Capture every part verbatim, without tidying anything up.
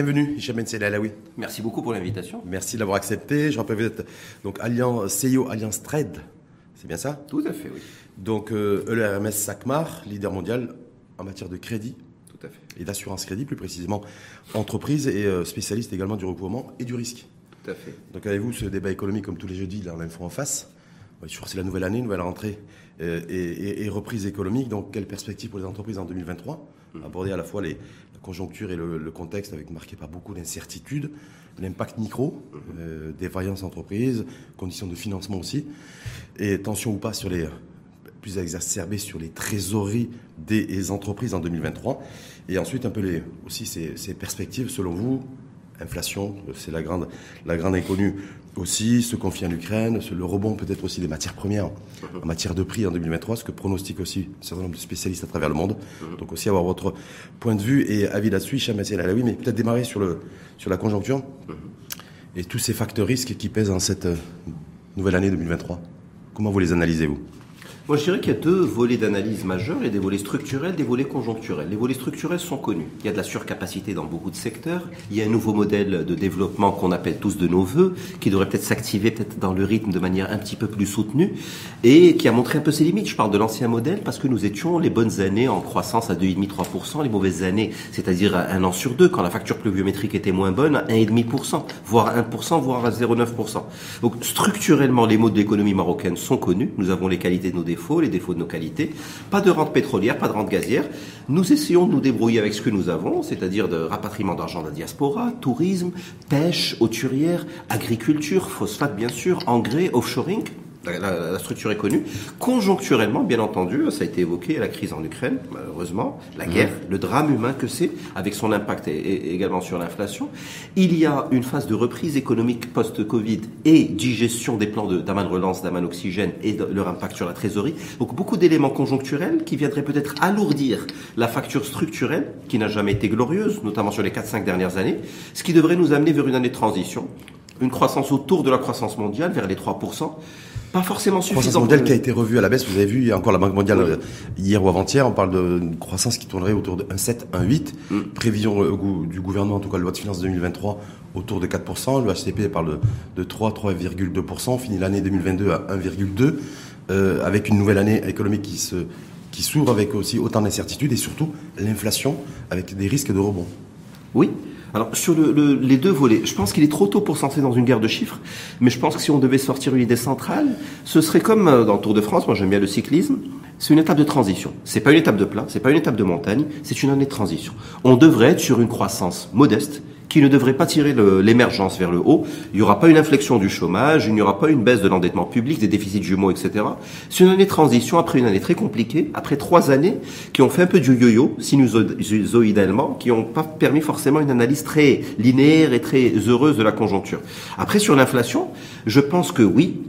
Bienvenue, Hicham Bensaid Alaoui. Merci beaucoup pour l'invitation. Merci de l'avoir accepté. Je rappelle que vous êtes donc Allianz, C E O Allianz Trade, c'est bien ça? Tout à fait, oui. Donc, euh, Heuler Hermes Acmar, leader mondial en matière de crédit. Tout à fait. Et d'assurance crédit, plus précisément, entreprise et euh, spécialiste également du recouvrement et du risque. Tout à fait. Donc, avez-vous ce débat économique comme tous les jeudis, là, L'Info en Face? Je crois que c'est la nouvelle année, nouvelle rentrée euh, et, et, et reprise économique. Donc, quelle perspective pour les entreprises en deux mille vingt-trois? Mmh. Aborder à la fois les, la conjoncture et le, le contexte, avec marqué par beaucoup d'incertitudes, l'impact micro, mmh. euh, des défaillances entreprises, conditions de financement aussi, et tension ou pas sur les plus exacerbées sur les trésoreries des, des entreprises en deux mille vingt-trois. Et ensuite, un peu les, aussi ces, ces perspectives, selon vous. Inflation, c'est la grande, la grande inconnue aussi, ce conflit en Ukraine, ce, le rebond peut-être aussi des matières premières en matière de prix en deux mille vingt-trois, ce que pronostiquent aussi un certain nombre de spécialistes à travers le monde. Donc aussi avoir votre point de vue et avis là-dessus, Hicham Bensaid Alaoui, mais peut-être démarrer sur, le, sur la conjoncture et tous ces facteurs risques qui pèsent dans cette nouvelle année deux mille vingt-trois. Comment vous les analysez-vous ? Moi, je dirais qu'il y a deux volets d'analyse majeurs. Il y a des volets structurels, des volets conjoncturels. Les volets structurels sont connus. Il y a de la surcapacité dans beaucoup de secteurs. Il y a un nouveau modèle de développement qu'on appelle tous de nos voeux, qui devrait peut-être s'activer peut-être dans le rythme de manière un petit peu plus soutenue et qui a montré un peu ses limites. Je parle de l'ancien modèle parce que nous étions les bonnes années en croissance à deux virgule cinq à trois pour cent, les mauvaises années, c'est-à-dire un an sur deux, quand la facture pluviométrique était moins bonne, à un virgule cinq pour cent, voire un pour cent, voire à zéro virgule neuf pour cent. Donc, structurellement, les maux de l'économie marocaine sont connus. Nous avons les qualités de nos défauts. Les défauts de nos qualités, pas de rente pétrolière, pas de rente gazière. Nous essayons de nous débrouiller avec ce que nous avons, c'est-à-dire de rapatriement d'argent de la diaspora, tourisme, pêche, hauturière, agriculture, phosphate bien sûr, engrais, offshoring. La, la, la structure est connue. Conjoncturellement, bien entendu, ça a été évoqué, la crise en Ukraine, malheureusement, la guerre, mmh. le drame humain que c'est, avec son impact et, et également sur l'inflation. Il y a une phase de reprise économique post-Covid et digestion des plans de d'Aman Relance, d'Aman Oxygène et de leur impact sur la trésorerie. Donc beaucoup d'éléments conjoncturels qui viendraient peut-être alourdir la facture structurelle, qui n'a jamais été glorieuse, notamment sur les quatre à cinq dernières années, ce qui devrait nous amener vers une année de transition, une croissance autour de la croissance mondiale, vers les trois pour cent, pas forcément suffisant. Modèle qui a été revu à la baisse, vous avez vu, il y a encore la Banque mondiale oui. hier ou avant-hier, on parle d'une croissance qui tournerait autour de un virgule sept, un virgule huit. Mm. Prévision euh, du gouvernement, en tout cas, loi de finances deux mille vingt-trois, autour de quatre pour cent. Le H C P parle de trois, trois virgule deux pour cent. On finit l'année deux mille vingt-deux à un virgule deux, euh, avec une nouvelle année économique qui se, qui s'ouvre avec aussi autant d'incertitudes et surtout l'inflation avec des risques de rebond. Oui. Alors, sur le, le, les deux volets, je pense qu'il est trop tôt pour s'enfoncer dans une guerre de chiffres, mais je pense que si on devait sortir une idée centrale, ce serait comme dans le Tour de France, moi j'aime bien le cyclisme, c'est une étape de transition. C'est pas une étape de plat, c'est pas une étape de montagne, c'est une année de transition. On devrait être sur une croissance modeste, qui ne devrait pas tirer le, l'émergence vers le haut. Il n'y aura pas une inflexion du chômage, il n'y aura pas une baisse de l'endettement public, des déficits jumeaux, et cetera. C'est une année de transition après une année très compliquée, après trois années qui ont fait un peu du yo-yo, sinusoïdalement, qui n'ont pas permis forcément une analyse très linéaire et très heureuse de la conjoncture. Après, sur l'inflation, je pense que oui,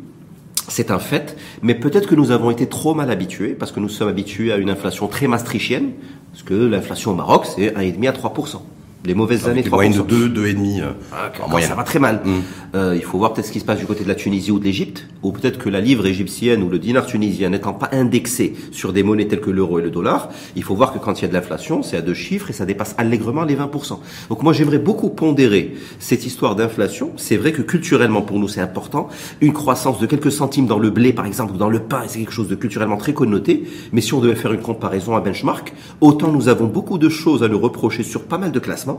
c'est un fait, mais peut-être que nous avons été trop mal habitués, parce que nous sommes habitués à une inflation très maastrichtienne, parce que l'inflation au Maroc, c'est un virgule cinq à trois pour cent. Les mauvaises avec années, trois pour cent. Moyenne de deux, deux virgule cinq. Ah, en moyenne. Ça va très mal. Mm. Euh, il faut voir peut-être ce qui se passe du côté de la Tunisie ou de l'Égypte, ou peut-être que la livre égyptienne ou le dinar tunisien n'étant pas indexé sur des monnaies telles que l'euro et le dollar, il faut voir que quand il y a de l'inflation, c'est à deux chiffres et ça dépasse allègrement les vingt pour cent. Donc moi, j'aimerais beaucoup pondérer cette histoire d'inflation. C'est vrai que culturellement, pour nous, c'est important. Une croissance de quelques centimes dans le blé, par exemple, ou dans le pain, c'est quelque chose de culturellement très connoté. Mais si on devait faire une comparaison à benchmark, autant nous avons beaucoup de choses à nous reprocher sur pas mal de classements.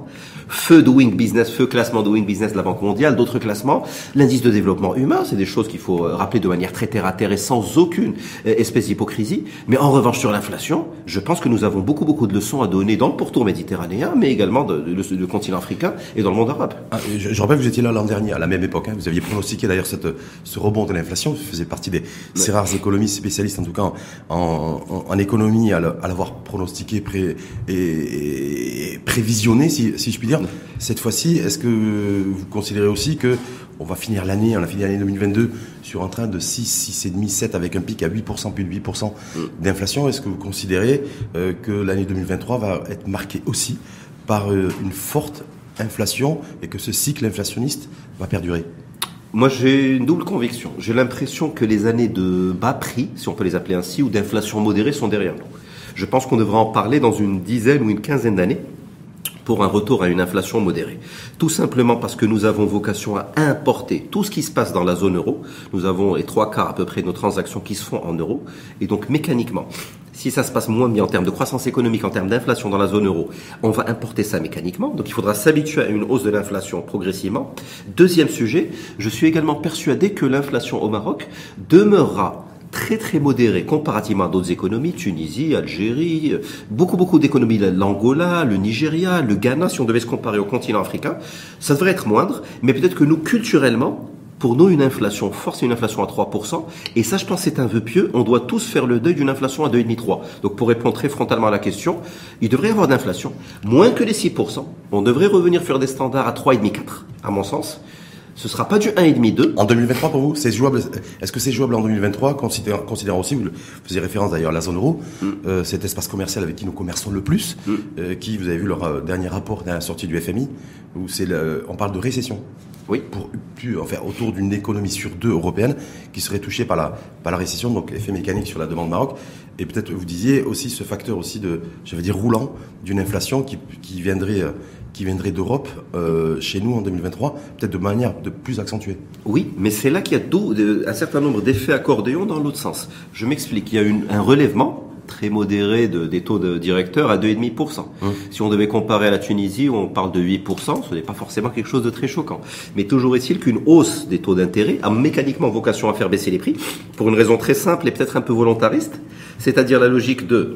Feu Doing Business, feu classement Doing Business de la Banque mondiale, d'autres classements, l'indice de développement humain, c'est des choses qu'il faut rappeler de manière très terre à terre et sans aucune espèce d'hypocrisie. Mais en revanche, sur l'inflation, je pense que nous avons beaucoup beaucoup de leçons à donner dans le pourtour méditerranéen, mais également de, de, de, de continent africain et dans le monde arabe. Ah, je, je rappelle que vous étiez là l'an dernier, à la même époque, hein, vous aviez pronostiqué d'ailleurs cette, ce rebond de l'inflation, vous faisiez partie des ces ouais. rares économistes spécialistes, en tout cas en, en, en économie, à l'avoir pronostiqué pré, et, et prévisionné, si Si, si je puis dire. Cette fois-ci, est-ce que vous considérez aussi que on va finir l'année, on a fini l'année deux mille vingt-deux sur un train de six, six virgule cinq, sept avec un pic à huit pour cent, plus de huit pour cent d'inflation. Est-ce que vous considérez euh, que l'année deux mille vingt-trois va être marquée aussi par euh, une forte inflation et que ce cycle inflationniste va perdurer ? Moi, j'ai une double conviction. J'ai l'impression que les années de bas prix, si on peut les appeler ainsi, ou d'inflation modérée sont derrière nous. Je pense qu'on devrait en parler dans une dizaine ou une quinzaine d'années. pour un retour à une inflation modérée. Tout simplement parce que nous avons vocation à importer tout ce qui se passe dans la zone euro. Nous avons les trois quarts à peu près de nos transactions qui se font en euros. Et donc mécaniquement, si ça se passe moins bien en termes de croissance économique, en termes d'inflation dans la zone euro, on va importer ça mécaniquement. Donc il faudra s'habituer à une hausse de l'inflation progressivement. Deuxième sujet, je suis également persuadé que l'inflation au Maroc demeurera très très modéré comparativement à d'autres économies, Tunisie, Algérie, beaucoup beaucoup d'économies, l'Angola, le Nigeria, le Ghana, si on devait se comparer au continent africain, ça devrait être moindre, mais peut-être que nous, culturellement, pour nous, une inflation forte, c'est une inflation à trois pour cent, et ça, je pense, c'est un vœu pieux, on doit tous faire le deuil d'une inflation à deux virgule cinq à trois. Donc, pour répondre très frontalement à la question, il devrait y avoir d'inflation, moins que les six pour cent, on devrait revenir faire des standards à trois virgule cinq à quatre, à mon sens. Ce sera pas du un virgule cinq deux. En deux mille vingt-trois, pour vous, c'est jouable? Est-ce que c'est jouable en deux mille vingt-trois, considérant, considérant aussi, vous faisiez référence d'ailleurs à la zone euro, mm. euh, cet espace commercial avec qui nous commerçons le plus, mm. euh, qui, vous avez vu leur euh, dernier rapport, dernière sortie du F M I, où c'est le, on parle de récession. Oui. Pour, pour, enfin, autour d'une économie sur deux européenne qui serait touchée par la, par la récession, donc effet mécanique sur la demande au Maroc. Et peut-être, vous disiez aussi ce facteur aussi de, je veux dire, roulant d'une inflation qui, qui viendrait, qui viendrait d'Europe, euh, chez nous en deux mille vingt-trois, peut-être de manière de plus accentuée. Oui, mais c'est là qu'il y a un certain nombre d'effets accordéons dans l'autre sens. Je m'explique, il y a une, un relèvement très modéré de, des taux de directeurs à deux virgule cinq pour cent. Mmh. Si on devait comparer à la Tunisie où on parle de huit pour cent, ce n'est pas forcément quelque chose de très choquant. Mais toujours est-il qu'une hausse des taux d'intérêt a mécaniquement vocation à faire baisser les prix pour une raison très simple et peut-être un peu volontariste, c'est-à-dire la logique de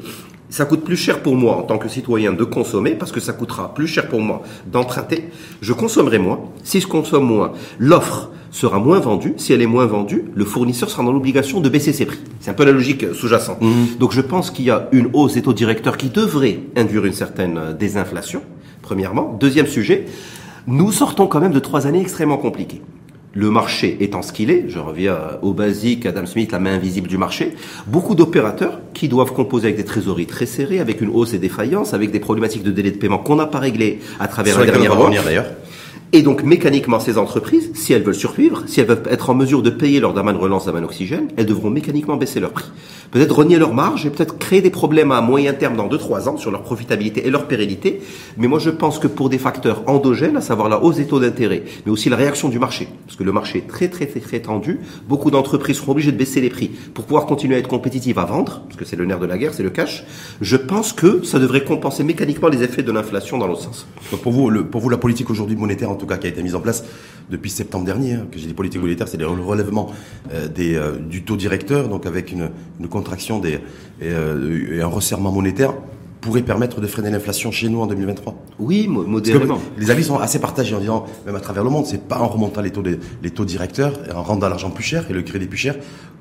ça coûte plus cher pour moi en tant que citoyen de consommer parce que ça coûtera plus cher pour moi d'emprunter. Je consommerai moins. Si je consomme moins, l'offre sera moins vendue. Si elle est moins vendue, le fournisseur sera dans l'obligation de baisser ses prix. C'est un peu la logique sous-jacente. Mmh. Donc je pense qu'il y a une hausse des taux directeurs qui devrait induire une certaine désinflation, premièrement. Deuxième sujet, nous sortons quand même de trois années extrêmement compliquées. Le marché étant ce qu'il est, je reviens au basique, Adam Smith, la main invisible du marché, beaucoup d'opérateurs qui doivent composer avec des trésoreries très serrées, avec une hausse et défaillances, avec des problématiques de délai de paiement qu'on n'a pas réglées à travers la dernière revenir d'ailleurs. Et donc, mécaniquement, ces entreprises, si elles veulent survivre, si elles veulent être en mesure de payer leur daman relance, daman oxygène, elles devront mécaniquement baisser leurs prix. Peut-être renier leur marge et peut-être créer des problèmes à moyen terme dans deux trois ans sur leur profitabilité et leur pérennité. Mais moi, je pense que pour des facteurs endogènes, à savoir la hausse des taux d'intérêt, mais aussi la réaction du marché, parce que le marché est très, très, très, très tendu. Beaucoup d'entreprises seront obligées de baisser les prix pour pouvoir continuer à être compétitives à vendre, parce que c'est le nerf de la guerre, c'est le cash. Je pense que ça devrait compenser mécaniquement les effets de l'inflation dans l'autre sens. Donc pour vous, le, pour vous, la politique aujourd'hui monétaire, en tout cas qui a été mise en place depuis septembre dernier, que j'ai dit politique monétaire, c'est le relèvement euh, des, euh, du taux directeur, donc avec une, une contraction des, et, euh, et un resserrement monétaire, pourrait permettre de freiner l'inflation chez nous en deux mille vingt-trois. Oui, modérément. Les avis sont assez partagés en disant, même à travers le monde, c'est pas en remontant les taux, des, les taux directeurs, en rendant l'argent plus cher et le crédit plus cher,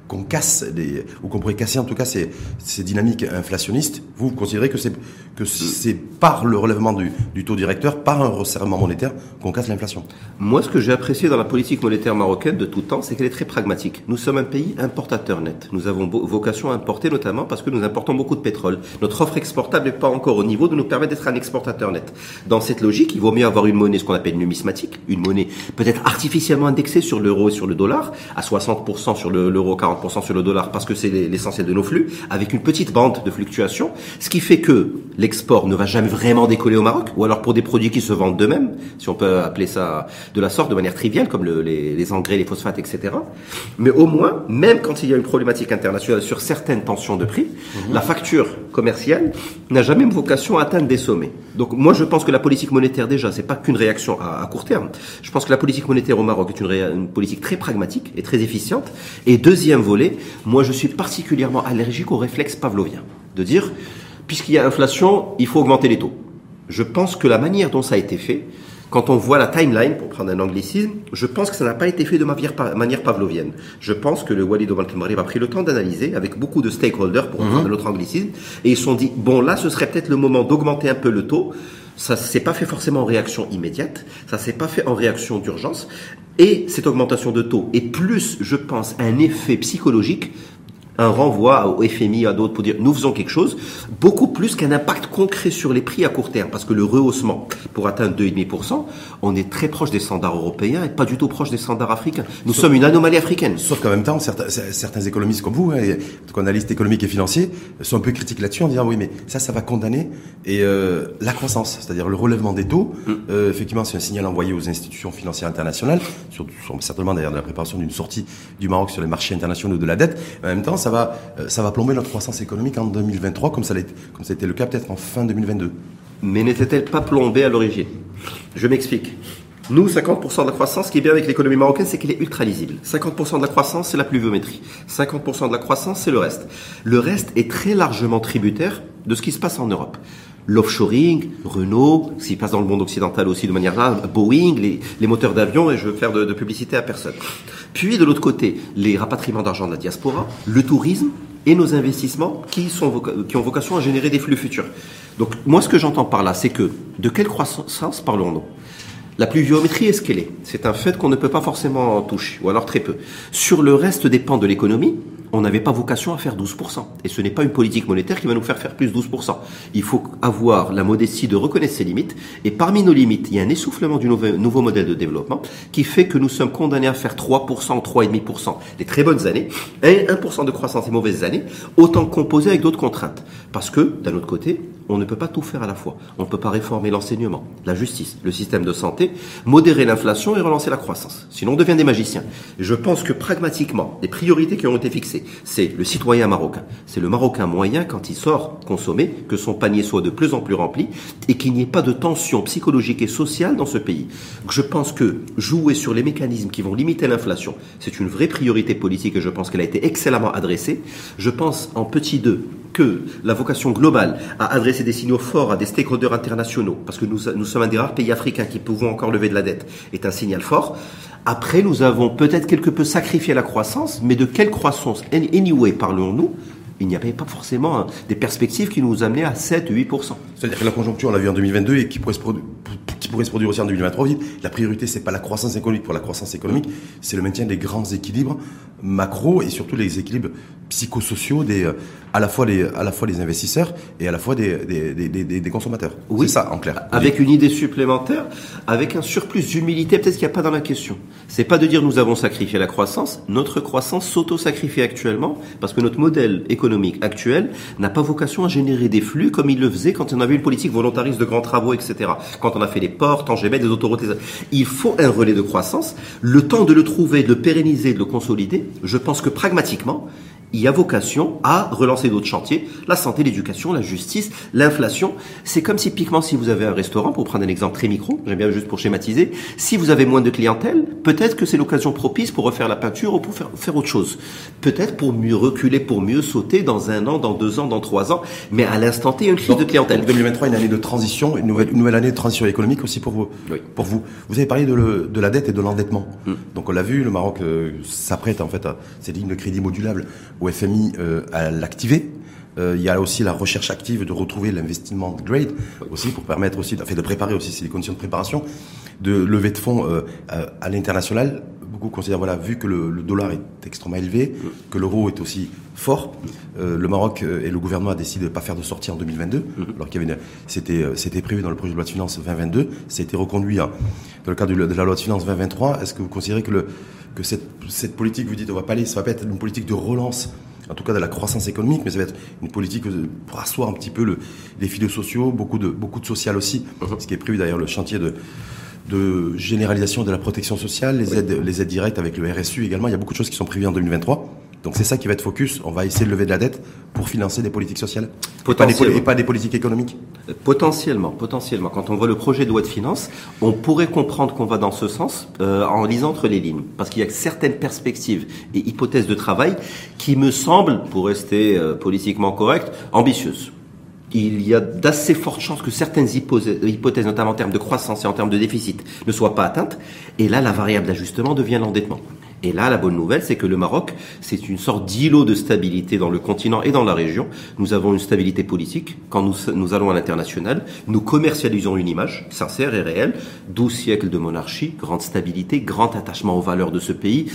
qu'on casse les, ou qu'on pourrait casser en tout cas ces, ces dynamiques inflationnistes. Vous, vous considérez que c'est, que c'est par le relèvement du, du taux directeur, par un resserrement monétaire, qu'on casse l'inflation? Moi, ce que j'ai apprécié dans la politique monétaire marocaine de tout temps, c'est qu'elle est très pragmatique. Nous sommes un pays importateur net. Nous avons vocation à importer notamment parce que nous importons beaucoup de pétrole. Notre offre exportable n'est pas encore au niveau de nous permettre d'être un exportateur net. Dans cette logique, il vaut mieux avoir une monnaie, ce qu'on appelle numismatique, une monnaie peut-être artificiellement indexée sur l'euro et sur le dollar, à soixante pour cent sur le, l'euro, quarante pour cent sur le dollar, parce que c'est l'essentiel de nos flux, avec une petite bande de fluctuation, ce qui fait que l'export ne va jamais vraiment décoller au Maroc, ou alors pour des produits qui se vendent d'eux-mêmes, si on peut appeler ça de la sorte, de manière triviale, comme le, les, les engrais, les phosphates, et cetera. Mais au moins, même quand il y a une problématique internationale sur certaines tensions de prix, mmh. la facture commerciale n'a jamais vocation à atteindre des sommets. Donc moi, je pense que la politique monétaire, déjà, c'est pas qu'une réaction à, à court terme. Je pense que la politique monétaire au Maroc est une, réa- une politique très pragmatique et très efficiente. Et deuxième volet, moi je suis particulièrement allergique au réflexe pavlovien, de dire, puisqu'il y a inflation, il faut augmenter les taux. Je pense que la manière dont ça a été fait, quand on voit la timeline, pour prendre un anglicisme, je pense que ça n'a pas été fait de manière pavlovienne. Je pense que le Walid Regragui a pris le temps d'analyser avec beaucoup de stakeholders, pour prendre mmh. l'autre anglicisme, et ils se sont dit, bon là ce serait peut-être le moment d'augmenter un peu le taux. Ça s'est pas fait forcément en réaction immédiate, ça s'est pas fait en réaction d'urgence, et cette augmentation de taux est plus, je pense, un effet psychologique un renvoi au F M I, à d'autres, pour dire nous faisons quelque chose, beaucoup plus qu'un impact concret sur les prix à court terme, parce que le rehaussement pour atteindre deux virgule cinq pour cent, on est très proche des standards européens et pas du tout proche des standards africains. Nous sauf, sommes une anomalie africaine. Sauf qu'en même temps, certains, certains économistes comme vous, hein, analystes économiques et financiers, sont un peu critiques là-dessus en disant oui, mais ça, ça va condamner et euh, la croissance, c'est-à-dire le relèvement des taux. Mmh. Euh, effectivement, c'est un signal envoyé aux institutions financières internationales, sur, sur, certainement d'ailleurs de la préparation d'une sortie du Maroc sur les marchés internationaux de la dette. En même temps, ça va, ça va plomber notre croissance économique en deux mille vingt-trois, comme ça, comme ça a été le cas peut-être en fin deux mille vingt-deux. Mais n'était-elle pas plombée à l'origine ? Je m'explique. Nous, cinquante pour cent de la croissance, ce qui est bien avec l'économie marocaine, c'est qu'elle est ultra lisible. cinquante pour cent de la croissance, c'est la pluviométrie. cinquante pour cent de la croissance, c'est le reste. Le reste est très largement tributaire de ce qui se passe en Europe. L'offshoring, Renault, ce qui passe dans le monde occidental aussi de manière large, Boeing, les, les moteurs d'avion, et je veux faire de, de publicité à personne. Puis de l'autre côté, les rapatriements d'argent de la diaspora, le tourisme et nos investissements qui, sont, qui ont vocation à générer des flux futurs. Donc moi, ce que j'entends par là, c'est que de quelle croissance parlons-nous ? La pluviométrie est ce qu'elle est. C'est un fait qu'on ne peut pas forcément toucher, ou alors très peu. Sur le reste des pans de l'économie, on n'avait pas vocation à faire douze pour cent. Et ce n'est pas une politique monétaire qui va nous faire faire plus douze pour cent. Il faut avoir la modestie de reconnaître ses limites. Et parmi nos limites, il y a un essoufflement du nouveau, nouveau modèle de développement qui fait que nous sommes condamnés à faire trois pour cent, trois virgule cinq pour cent les très bonnes années et un pour cent de croissance des mauvaises années, autant composer avec d'autres contraintes. Parce que, d'un autre côté, on ne peut pas tout faire à la fois. On ne peut pas réformer l'enseignement, la justice, le système de santé, modérer l'inflation et relancer la croissance. Sinon, on devient des magiciens. Je pense que pragmatiquement, les priorités qui ont été fixées, c'est le citoyen marocain. C'est le Marocain moyen, quand il sort consommer, que son panier soit de plus en plus rempli et qu'il n'y ait pas de tension psychologique et sociale dans ce pays. Je pense que jouer sur les mécanismes qui vont limiter l'inflation, c'est une vraie priorité politique et je pense qu'elle a été excellemment adressée. Je pense en petit deux que la vocation globale à adresser des signaux forts à des stakeholders internationaux, parce que nous, nous sommes un des rares pays africains qui pouvons encore lever de la dette, est un signal fort. Après, nous avons peut-être quelque peu sacrifié la croissance, mais de quelle croissance ? Anyway, parlons-nous. Il n'y avait pas forcément hein, des perspectives qui nous amenaient à sept à huit pour cent. C'est-à-dire que la conjoncture, on l'a vu en deux mille vingt-deux et qui pourrait se produire, qui pourrait se produire aussi en deux mille vingt-trois. La priorité, c'est pas la croissance économique. Pour la croissance économique, c'est le maintien des grands équilibres macro et surtout les équilibres psychosociaux des, à la fois les, à la fois des investisseurs et à la fois des, des, des, des, des consommateurs. Oui. C'est ça, en clair. Avec une idée supplémentaire, avec un surplus d'humilité, peut-être qu'il n'y a pas dans la question. C'est pas de dire nous avons sacrifié la croissance. Notre croissance s'auto-sacrifie actuellement parce que notre modèle économique économique actuelle n'a pas vocation à générer des flux comme il le faisait quand on avait une politique volontariste de grands travaux, et cetera. Quand on a fait les ports, Tangemais, des autoroutes, et cetera. Il faut un relais de croissance. Le temps de le trouver, de le pérenniser, de le consolider, je pense que pragmatiquement, il y a vocation à relancer d'autres chantiers, la santé, l'éducation, la justice, l'inflation. C'est comme si, typiquement, si vous avez un restaurant, pour prendre un exemple très micro, j'aime bien juste pour schématiser, si vous avez moins de clientèle, peut-être que c'est l'occasion propice pour refaire la peinture ou pour faire, faire autre chose. Peut-être pour mieux reculer, pour mieux sauter dans un an, dans deux ans, dans trois ans, mais à l'instant T, il y a une crise donc, de clientèle. deux mille vingt-trois, une année de transition, une nouvelle, une nouvelle année de transition économique aussi pour vous. Oui. Pour vous. Vous avez parlé de, le, de la dette et de l'endettement. Hum. Donc on l'a vu, le Maroc euh, s'apprête en fait à ces lignes de crédit modulables au F M I euh, à l'activer. Euh, il y a aussi la recherche active de retrouver l'investissement grade aussi pour permettre aussi, enfin de préparer aussi, c'est des conditions de préparation, de levée de fonds euh, à, à l'international. Beaucoup considèrent, voilà, vu que le, le dollar est extrêmement élevé, que l'euro est aussi fort, euh, le Maroc et le gouvernement a décidé de ne pas faire de sortie en deux mille vingt-deux, mm-hmm. alors qu'il y avait une, c'était, c'était prévu dans le projet de loi de finances vingt vingt-deux, ça a été reconduit hein, dans le cadre de, de la loi de finances vingt vingt-trois. Est-ce que vous considérez que le que cette, cette politique, vous dites, on va pas aller, ça va pas être une politique de relance, en tout cas de la croissance économique, mais ça va être une politique pour asseoir un petit peu le, les filets sociaux, beaucoup de, beaucoup de social aussi, mm-hmm. ce qui est prévu d'ailleurs le chantier de, de généralisation de la protection sociale, les, oui. aides, les aides directes avec le R S U également, il y a beaucoup de choses qui sont prévues en deux mille vingt-trois. Donc c'est ça qui va être focus, on va essayer de lever de la dette pour financer des politiques sociales et pas, des, et pas des politiques économiques. Potentiellement, potentiellement. Quand on voit le projet de loi de finances, on pourrait comprendre qu'on va dans ce sens euh, en lisant entre les lignes. Parce qu'il y a certaines perspectives et hypothèses de travail qui me semblent, pour rester euh, politiquement correct, ambitieuses. Il y a d'assez fortes chances que certaines hypothèses, notamment en termes de croissance et en termes de déficit, ne soient pas atteintes. Et là, la variable d'ajustement devient l'endettement. Et là, la bonne nouvelle, c'est que le Maroc, c'est une sorte d'îlot de stabilité dans le continent et dans la région. Nous avons une stabilité politique. Quand nous, nous allons à l'international, nous commercialisons une image sincère et réelle. douze siècles de monarchie, grande stabilité, grand attachement aux valeurs de ce pays,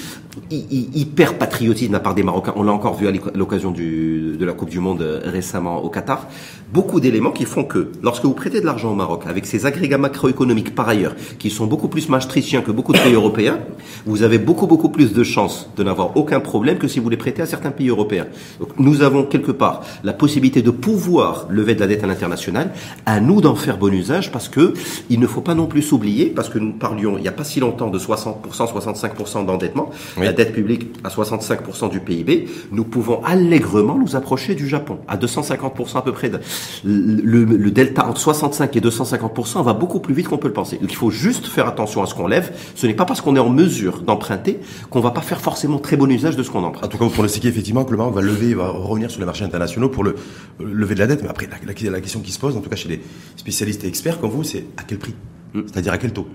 hyper patriotisme de la part des Marocains. On l'a encore vu à l'occasion du, de la Coupe du Monde récemment au Qatar. Beaucoup d'éléments qui font que, lorsque vous prêtez de l'argent au Maroc, avec ses agrégats macroéconomiques par ailleurs, qui sont beaucoup plus maastrichtiens que beaucoup de pays européens, vous avez beaucoup, beaucoup plus plus de chances de n'avoir aucun problème que si vous les prêtez à certains pays européens. Donc, nous avons quelque part la possibilité de pouvoir lever de la dette à l'international, à nous d'en faire bon usage, parce que il ne faut pas non plus s'oublier, parce que nous parlions il n'y a pas si longtemps de soixante pour cent, soixante-cinq pour cent d'endettement, oui. La dette publique à soixante-cinq pour cent du P I B, nous pouvons allègrement nous approcher du Japon, à deux cent cinquante pour cent à peu près. De, le, le delta entre soixante-cinq et deux cent cinquante pour cent va beaucoup plus vite qu'on peut le penser. Donc il faut juste faire attention à ce qu'on lève, ce n'est pas parce qu'on est en mesure d'emprunter qu'on va pas faire forcément très bon usage de ce qu'on emprunte. En tout cas, vous pronostiquez effectivement que le Maroc va lever, va revenir sur les marchés internationaux pour le, le lever de la dette. Mais après, la, la, la question qui se pose, en tout cas chez les spécialistes et experts comme vous, c'est à quel prix ? Mmh. C'est-à-dire à quel taux ?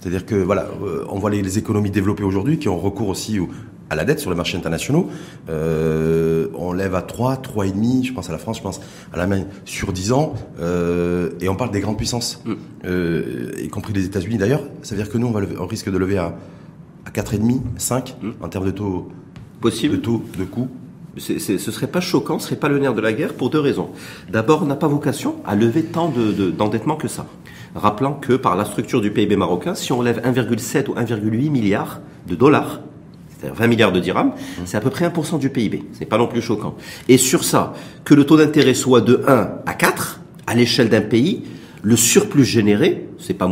C'est-à-dire que voilà, euh, on voit les, les économies développées aujourd'hui qui ont recours aussi au, à la dette sur les marchés internationaux. Euh, on lève à trois, trois virgule cinq, je pense à la France, je pense à l'Allemagne, sur dix ans. Euh, et on parle des grandes puissances, mmh. euh, y compris les États-Unis d'ailleurs. Ça veut dire que nous, on, va lever, on risque de lever à à quatre virgule cinq, cinq, mmh. en termes de taux possible, de taux de coût. C'est, c'est, ce serait pas choquant, ce serait pas le nerf de la guerre pour deux raisons. D'abord, on n'a pas vocation à lever tant de, de, d'endettement que ça. Rappelant que par la structure du P I B marocain, si on lève un virgule sept ou un virgule huit milliard de dollars, c'est-à-dire vingt milliards de dirhams, mmh. c'est à peu près un pour cent du P I B. C'est pas non plus choquant. Et sur ça, que le taux d'intérêt soit de un à quatre, à l'échelle d'un pays, le surplus généré, c'est pas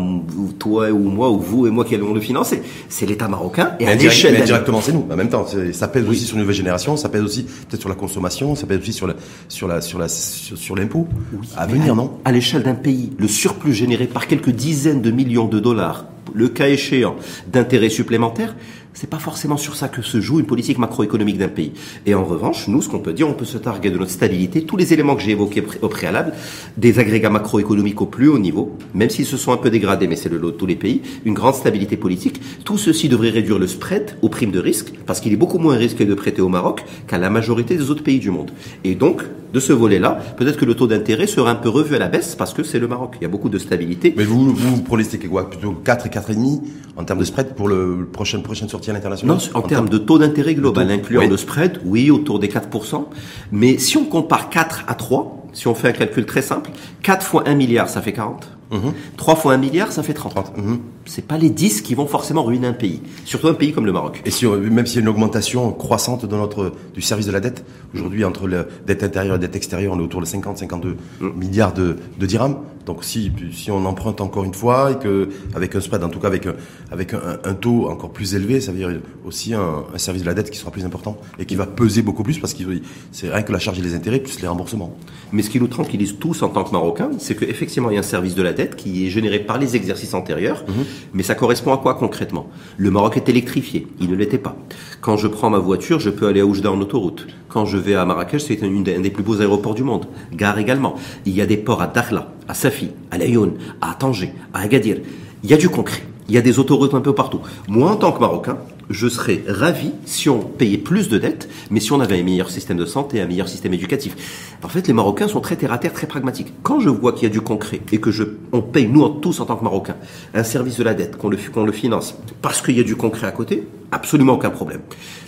toi ou moi ou vous et moi qui allons le financer, c'est l'État marocain. Et mais à l'échelle mais directement, c'est nous. En même temps, ça pèse oui. aussi sur une nouvelle génération, ça pèse aussi peut-être sur la consommation, ça pèse aussi sur la, sur la, sur la, sur, sur l'impôt oui. à venir, à, non? À l'échelle d'un pays, le surplus généré par quelques dizaines de millions de dollars, le cas échéant d'intérêts supplémentaires, c'est pas forcément sur ça que se joue une politique macroéconomique d'un pays. Et en revanche, nous, ce qu'on peut dire, on peut se targuer de notre stabilité, tous les éléments que j'ai évoqués au préalable, des agrégats macroéconomiques au plus haut niveau, même s'ils se sont un peu dégradés, mais c'est le lot de tous les pays, une grande stabilité politique. Tout ceci devrait réduire le spread aux primes de risque, parce qu'il est beaucoup moins risqué de prêter au Maroc qu'à la majorité des autres pays du monde. Et donc, de ce volet-là, peut-être que le taux d'intérêt sera un peu revu à la baisse, parce que c'est le Maroc. Il y a beaucoup de stabilité. Mais vous, vous, vous pronostiquez quoi? Plutôt quatre et quatre virgule cinq en termes de spread pour le prochain, prochaine sortie? Non, en termes de taux d'intérêt global, incluant le spread, oui, autour des quatre pour cent. Mais si on compare quatre à trois, si on fait un calcul très simple, quatre fois un milliard, ça fait quarante. Mmh. trois fois un milliard, ça fait trente. Mmh. C'est pas les dix qui vont forcément ruiner un pays. Surtout un pays comme le Maroc. Et si, même s'il y a une augmentation croissante de notre, du service de la dette, aujourd'hui, entre la dette intérieure et la dette extérieure, on est autour de cinquante, cinquante-deux mmh. milliards de, de dirhams. Donc si, si on emprunte encore une fois et que, avec un spread, en tout cas, avec un, avec un, un taux encore plus élevé, ça veut dire aussi un, un service de la dette qui sera plus important et qui va peser beaucoup plus parce qu'il, c'est rien que la charge et les intérêts plus les remboursements. Mais ce qui nous tranquillise tous en tant que Marocains, c'est que, effectivement, il y a un service de la dette qui est généré par les exercices antérieurs, mmh. mais ça correspond à quoi concrètement? Le Maroc est électrifié, il ne l'était pas. Quand je prends ma voiture, je peux aller à Oujda en autoroute. Quand je vais à Marrakech, c'est un, un des plus beaux aéroports du monde. Gare également. Il y a des ports à Dakhla, à Safi, à Laayoune, à Tanger, à Agadir. Il y a du concret. Il y a des autoroutes un peu partout. Moi, en tant que Marocain, je serais ravi si on payait plus de dettes, mais si on avait un meilleur système de santé, un meilleur système éducatif. En fait, les Marocains sont très terre-à-terre, très pragmatiques. Quand je vois qu'il y a du concret et que je, on paye, nous tous en tant que Marocains, un service de la dette, qu'on le, qu'on le finance, parce qu'il y a du concret à côté, absolument aucun problème.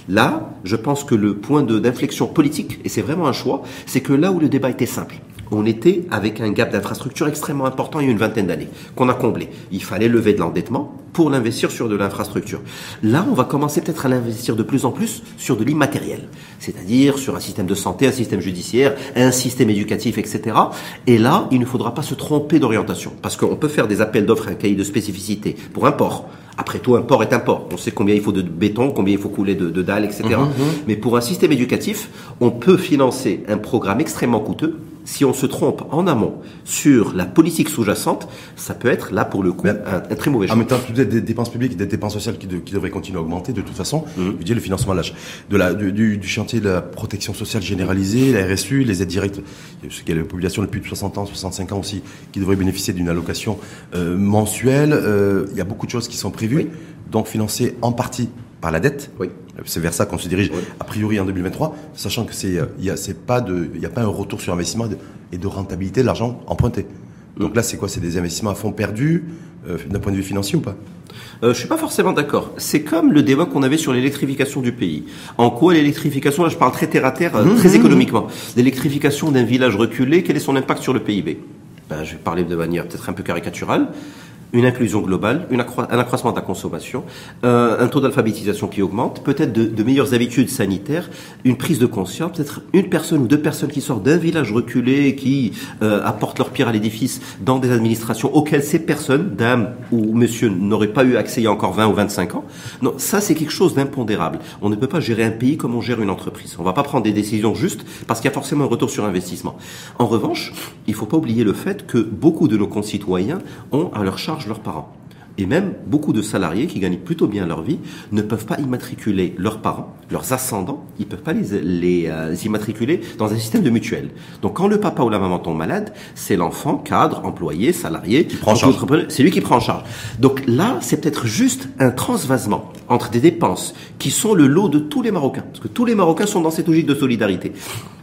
Là, je pense que le point de, d'inflexion politique, et c'est vraiment un choix, c'est que là où le débat était simple, on était avec un gap d'infrastructure extrêmement important il y a une vingtaine d'années, qu'on a comblé. Il fallait lever de l'endettement pour l'investir sur de l'infrastructure. Là, on va commencer peut-être à l'investir de plus en plus sur de l'immatériel, c'est-à-dire sur un système de santé, un système judiciaire, un système éducatif, et cetera. Et là, il ne faudra pas se tromper d'orientation, parce qu'on peut faire des appels d'offres à un cahier de spécificité pour un port. Après tout, un port est un port. On sait combien il faut de béton, combien il faut couler de, de dalles, et cetera. Mmh, mmh. Mais pour un système éducatif, on peut financer un programme extrêmement coûteux. Si on se trompe en amont sur la politique sous-jacente, ça peut être, là, pour le coup, ben, un, un très mauvais choix. En même temps, des dépenses publiques, des dépenses sociales qui, de, qui devraient continuer à augmenter, de toute façon, mmh. je dis, le financement lâche. De la, du, du, du chantier de la protection sociale généralisée, la R S U, les aides directes, ce qui est la population depuis soixante ans, soixante-cinq ans aussi, qui devrait bénéficier d'une allocation euh, mensuelle. Il euh, y a beaucoup de choses qui sont prévues, oui. donc financer en partie par la dette. Oui. C'est vers ça qu'on se dirige, oui. a priori en deux mille vingt-trois, sachant que c'est il y a c'est pas de il y a pas un retour sur investissement et de rentabilité de l'argent emprunté. Oui. Donc là, c'est quoi? C'est des investissements à fonds perdus euh, d'un point de vue financier ou pas? Euh, je suis pas forcément d'accord. C'est comme le débat qu'on avait sur l'électrification du pays. En quoi l'électrification, là je parle très terre à terre, euh, mmh, très économiquement. Mmh. L'électrification d'un village reculé, quel est son impact sur le P I B? Ben, je vais parler de manière peut-être un peu caricaturale. Une inclusion globale, une accro- un accroissement de la consommation, euh, un taux d'alphabétisation qui augmente, peut-être de, de meilleures habitudes sanitaires, une prise de conscience, peut-être une personne ou deux personnes qui sortent d'un village reculé, qui euh, apportent leur pierre à l'édifice dans des administrations auxquelles ces personnes, dames ou messieurs, n'auraient pas eu accès il y a encore vingt ou vingt-cinq ans. Non, ça c'est quelque chose d'impondérable. On ne peut pas gérer un pays comme on gère une entreprise. On ne va pas prendre des décisions justes parce qu'il y a forcément un retour sur investissement. En revanche, il ne faut pas oublier le fait que beaucoup de nos concitoyens ont à leur charge leurs parents. Et même beaucoup de salariés qui gagnent plutôt bien leur vie ne peuvent pas immatriculer leurs parents, leurs ascendants, ils ne peuvent pas les, les euh, immatriculer dans un système de mutuelle. Donc quand le papa ou la maman tombe malade, c'est l'enfant, cadre, employé, salarié, qui prend en charge. C'est lui qui prend en charge. Donc là, c'est peut-être juste un transvasement entre des dépenses qui sont le lot de tous les Marocains, parce que tous les Marocains sont dans cette logique de solidarité.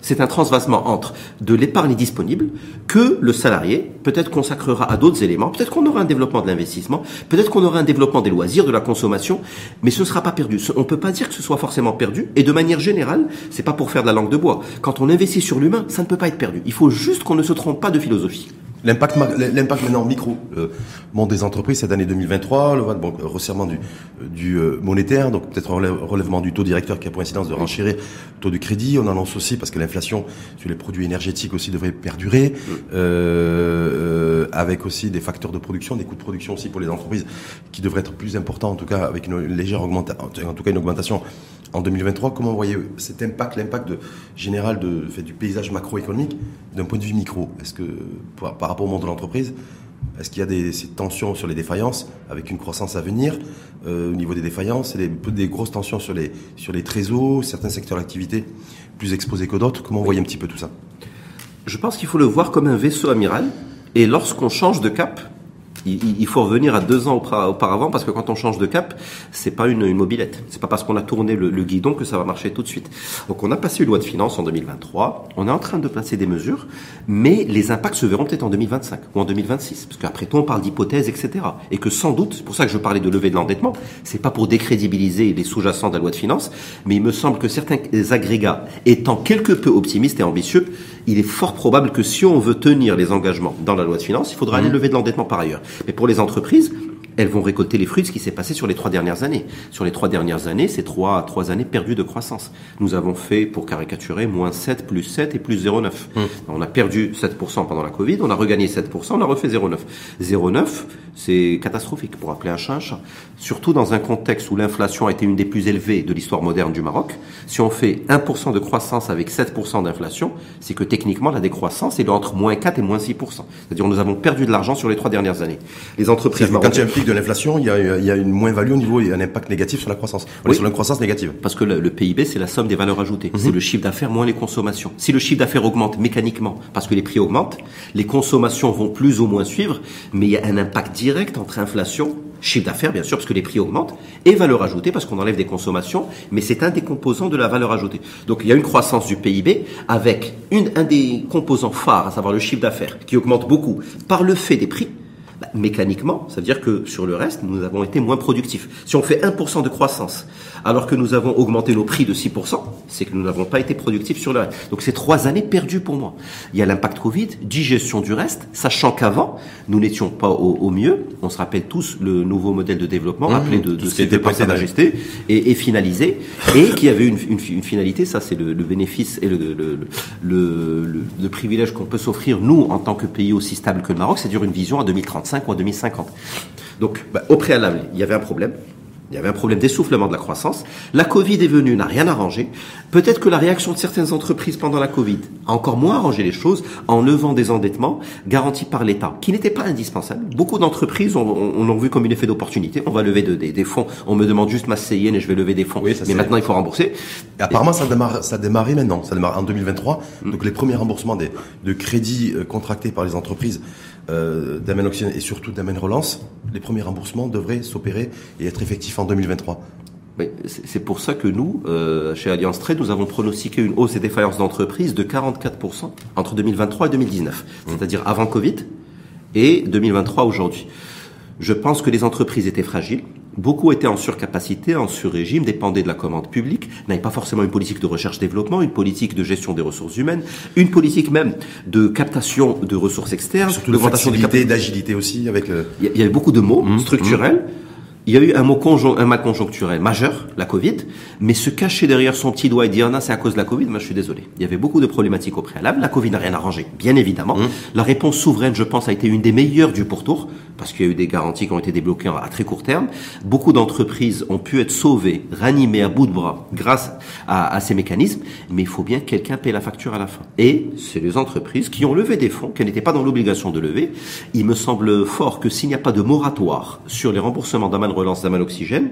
C'est un transvasement entre de l'épargne disponible que le salarié peut-être consacrera à d'autres éléments, peut-être qu'on aura un développement de l'investissement, peut-être qu'on aura un développement des loisirs, de la consommation, mais ce ne sera pas perdu. On ne peut pas dire que ce soit forcément perdu, et de manière générale, c'est pas pour faire de la langue de bois. Quand on investit sur l'humain, ça ne peut pas être perdu. Il faut juste qu'on ne se trompe pas de philosophie. L'impact, l'impact maintenant micro, le monde des entreprises cette année deux mille vingt-trois, le bon, resserrement du, du monétaire, donc peut-être un relèvement du taux directeur qui a pour incidence de renchérir le taux du crédit. On annonce aussi, parce que l'inflation sur les produits énergétiques aussi devrait perdurer, euh, avec aussi des facteurs de production, des coûts de production aussi pour les entreprises qui devraient être plus importants, en tout cas avec une légère augmentation, en tout cas une augmentation en deux mille vingt-trois. Comment voyez-vous cet impact, l'impact de, général de, fait, du paysage macroéconomique d'un point de vue micro? Est-ce que par, par rapport au monde de l'entreprise, est-ce qu'il y a des, ces tensions sur les défaillances avec une croissance à venir euh, au niveau des défaillances et des, des grosses tensions sur les, sur les trésors, certains secteurs d'activité plus exposés que d'autres? Comment voyez un petit peu tout ça? Je pense qu'il faut le voir comme un vaisseau amiral, et lorsqu'on change de cap, il faut revenir à deux ans auparavant, parce que quand on change de cap, c'est pas une, une mobilette. C'est pas parce qu'on a tourné le, le guidon que ça va marcher tout de suite. Donc on a passé une loi de finances en deux mille vingt-trois, on est en train de placer des mesures, mais les impacts se verront peut-être en deux mille vingt-cinq ou en deux mille vingt-six, parce qu'après tout on parle d'hypothèses, et cetera. Et que sans doute, c'est pour ça que je parlais de levée de l'endettement, c'est pas pour décrédibiliser les sous-jacents de la loi de finances, mais il me semble que certains agrégats étant quelque peu optimistes et ambitieux, il est fort probable que si on veut tenir les engagements dans la loi de finances, il faudra aller lever de l'endettement par ailleurs. Mais pour les entreprises, elles vont récolter les fruits de ce qui s'est passé sur les trois dernières années. Sur les trois dernières années, c'est trois, trois années perdues de croissance. Nous avons fait, pour caricaturer, moins sept, plus sept et plus zéro virgule neuf. Mmh. On a perdu sept pour cent pendant la Covid, on a regagné sept pour cent, on a refait zéro virgule neuf. zéro virgule neuf, c'est catastrophique, pour appeler un chat un chat. Surtout dans un contexte où l'inflation a été une des plus élevées de l'histoire moderne du Maroc. Si on fait un pour cent de croissance avec sept pour cent d'inflation, c'est que techniquement, la décroissance est entre moins quatre et moins six pour cent. C'est-à-dire que nous avons perdu de l'argent sur les trois dernières années. Les entreprises marocaines... de l'inflation, il y a, il y a une moins-value au niveau, il y a un impact négatif sur la croissance. On oui. est sur une croissance négative. Parce que le, le P I B, c'est la somme des valeurs ajoutées. Mmh. C'est le chiffre d'affaires moins les consommations. Si le chiffre d'affaires augmente mécaniquement, parce que les prix augmentent, les consommations vont plus ou moins suivre, mais il y a un impact direct entre inflation, chiffre d'affaires, bien sûr, parce que les prix augmentent, et valeur ajoutée, parce qu'on enlève des consommations, mais c'est un des composants de la valeur ajoutée. Donc il y a une croissance du P I B avec une, un des composants phares, à savoir le chiffre d'affaires, qui augmente beaucoup par le fait des prix. Bah, mécaniquement, ça veut dire que sur le reste, nous avons été moins productifs. Si on fait un pour cent de croissance, alors que nous avons augmenté nos prix de six pour cent, c'est que nous n'avons pas été productifs sur le reste. Donc c'est trois années perdues pour moi. Il y a l'impact Covid, digestion du reste, sachant qu'avant, nous n'étions pas au, au mieux. On se rappelle tous le nouveau modèle de développement, mmh, appelé de, de ces dépenses à ajuster et, et finalisé, et qui avait une, une, une finalité. Ça, c'est le, le bénéfice et le, le, le, le, le, le privilège qu'on peut s'offrir, nous, en tant que pays aussi stable que le Maroc, c'est-à-dire une vision à deux mille trente-cinq. Ou en deux mille cinquante. Donc, bah, au préalable, il y avait un problème. Il y avait un problème d'essoufflement de la croissance. La Covid est venue, n'a rien arrangé. Peut-être que la réaction de certaines entreprises pendant la Covid a encore moins arrangé les choses en levant des endettements garantis par l'État, qui n'étaient pas indispensables. Beaucoup d'entreprises on, on, on l'ont vu comme une effet d'opportunité. On va lever de, de, des fonds. On me demande juste ma C I N et je vais lever des fonds. Oui, ça, mais maintenant, vrai. Il faut rembourser. Et apparemment, et... ça démarre, ça a démarré maintenant. Ça démarre en deux mille vingt-trois. Mmh. Donc, les premiers remboursements des, de crédits contractés par les entreprises Euh, d'Amen Oxygène et surtout d'Amen Relance, les premiers remboursements devraient s'opérer et être effectifs en deux mille vingt-trois. C'est pour ça que nous, euh, chez Allianz Trade, nous avons pronostiqué une hausse des défaillances d'entreprises de quarante-quatre pour cent entre deux mille vingt-trois et deux mille dix-neuf, mmh. c'est-à-dire avant Covid et deux mille vingt-trois aujourd'hui. Je pense que les entreprises étaient fragiles, beaucoup étaient en surcapacité, en surrégime, dépendaient de la commande publique, n'avaient pas forcément une politique de recherche-développement, une politique de gestion des ressources humaines, une politique même de captation de ressources externes. Surtout de facilité, d'agilité aussi. Avec le... Il y avait beaucoup de mots mmh. structurels. Mmh. Il y a eu un, mot conjon- un mal conjoncturel majeur, la Covid, mais se cacher derrière son petit doigt et dire « non, c'est à cause de la Covid », moi je suis désolé. Il y avait beaucoup de problématiques au préalable. La Covid n'a rien arrangé, bien évidemment. Mmh. La réponse souveraine, je pense, a été une des meilleures du pourtour, parce qu'il y a eu des garanties qui ont été débloquées à très court terme. Beaucoup d'entreprises ont pu être sauvées, ranimées à bout de bras grâce à, à ces mécanismes, mais il faut bien que quelqu'un paie la facture à la fin. Et c'est les entreprises qui ont levé des fonds, qui n'étaient pas dans l'obligation de lever. Il me semble fort que s'il n'y a pas de moratoire sur les remboursements d'Aman Relance d'Aman Oxygène,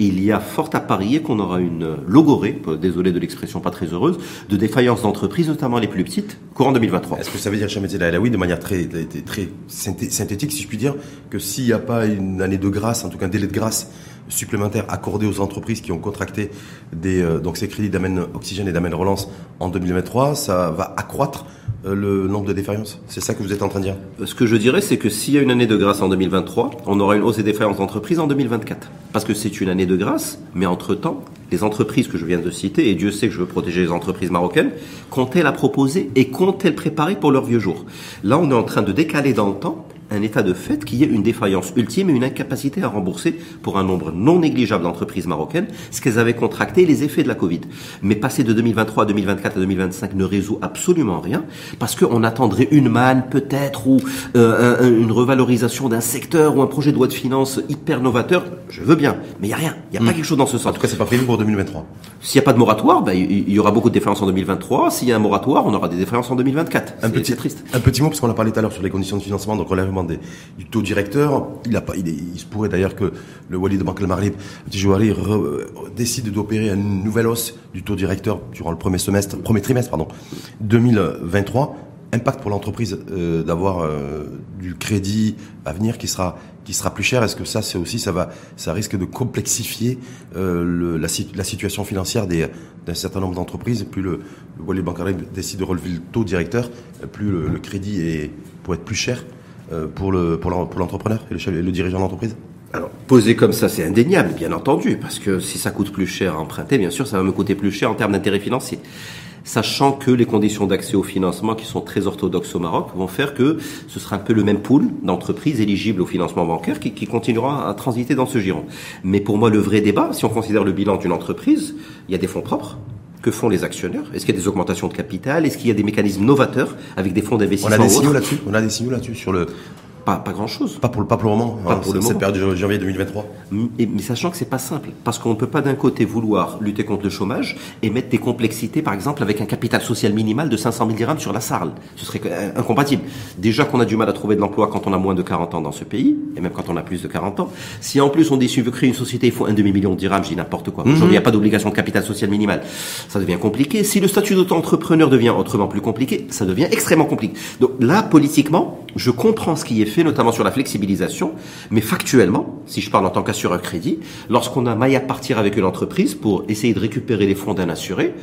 il y a fort à parier qu'on aura une logorée, désolé de l'expression pas très heureuse, de défaillance d'entreprises, notamment les plus petites, courant deux mille vingt-trois. Est-ce que ça veut dire, Hicham Bensaid Alaoui, de manière très, très synthétique, si je puis dire, que s'il n'y a pas une année de grâce, en tout cas un délai de grâce supplémentaire accordé aux entreprises qui ont contracté des, euh, donc ces crédits d'Aman Oxygène et d'Aman Relance en deux mille vingt-trois, ça va accroître euh, le nombre de défaillances? C'est ça que vous êtes en train de dire? Ce que je dirais, c'est que s'il y a une année de grâce en deux mille vingt-trois, on aura une hausse des défaillances d'entreprises en deux mille vingt-quatre. Parce que c'est une année de grâce, mais entre-temps, les entreprises que je viens de citer, et Dieu sait que je veux protéger les entreprises marocaines, qu'ont-elles à proposer et qu'ont-elles préparé pour leur vieux jour? Là, on est en train de décaler dans le temps un état de fait qui est une défaillance ultime et une incapacité à rembourser pour un nombre non négligeable d'entreprises marocaines ce qu'elles avaient contracté et les effets de la Covid. Mais passer de deux mille vingt-trois à deux mille vingt-quatre à deux mille vingt-cinq ne résout absolument rien parce qu'on attendrait une manne peut-être ou euh, un, une revalorisation d'un secteur ou un projet de loi de finances hyper novateur. Je veux bien, mais il n'y a rien. Il n'y a mmh. pas quelque chose dans ce sens. En tout cas, c'est pas prévu pour deux mille vingt-trois. S'il n'y a pas de moratoire, ben, il y aura beaucoup de défaillances en deux mille vingt-trois. S'il y a un moratoire, on aura des défaillances en deux mille vingt-quatre. Un c'est, petit c'est triste. Un petit mot parce qu'on a parlé tout à l'heure sur les conditions de financement, donc relèvement Des, du taux directeur, il, a pas, il, est, il se pourrait d'ailleurs que le Wali de Bank Al-Maghrib décide d'opérer une nouvelle hausse du taux directeur durant le premier semestre, premier trimestre pardon, deux mille vingt-trois. Impact pour l'entreprise euh, d'avoir euh, du crédit à venir qui sera qui sera plus cher. Est-ce que ça c'est aussi ça va ça risque de complexifier euh, le, la, la situation financière des d'un certain nombre d'entreprises? Plus le, le Wali de Bank Al-Maghrib décide de relever le taux directeur, plus le, le crédit est pour être plus cher. Pour le pour l'entrepreneur et le, chef, et le dirigeant d'entreprise. Alors, posé comme ça, c'est indéniable, bien entendu, parce que si ça coûte plus cher à emprunter, bien sûr, ça va me coûter plus cher en termes d'intérêts financiers. Sachant que les conditions d'accès au financement qui sont très orthodoxes au Maroc vont faire que ce sera un peu le même pool d'entreprises éligibles au financement bancaire qui, qui continuera à transiter dans ce giron. Mais pour moi, le vrai débat, si on considère le bilan d'une entreprise, il y a des fonds propres. Que font les actionnaires? Est-ce qu'il y a des augmentations de capital? Est-ce qu'il y a des mécanismes novateurs avec des fonds d'investissement? On a des signaux là-dessus. On a des signaux là-dessus sur le. Pas, pas grand-chose. Pas pour le, pas pour le moment. Pas hein, pour le moment. Cette période de janvier deux mille vingt-trois. Mais, mais sachant que c'est pas simple, parce qu'on ne peut pas d'un côté vouloir lutter contre le chômage et mettre des complexités, par exemple, avec un capital social minimal de cinq cent mille dirhams sur la Sarl. Ce serait incompatible. Déjà qu'on a du mal à trouver de l'emploi quand on a moins de quarante ans dans ce pays, et même quand on a plus de quarante ans. Si en plus on dit si on veut créer une société, il faut un demi-million de dirhams, je dis n'importe quoi. Mm-hmm. Aujourd'hui, il n'y a pas d'obligation de capital social minimal. Ça devient compliqué. Si le statut d'auto-entrepreneur devient autrement plus compliqué, ça devient extrêmement compliqué. Donc là, politiquement, je comprends ce qui est fait, notamment sur la flexibilisation, mais factuellement, si je parle en tant qu'assureur crédit, lorsqu'on a maille à partir avec une entreprise pour essayer de récupérer les fonds d'un assuré,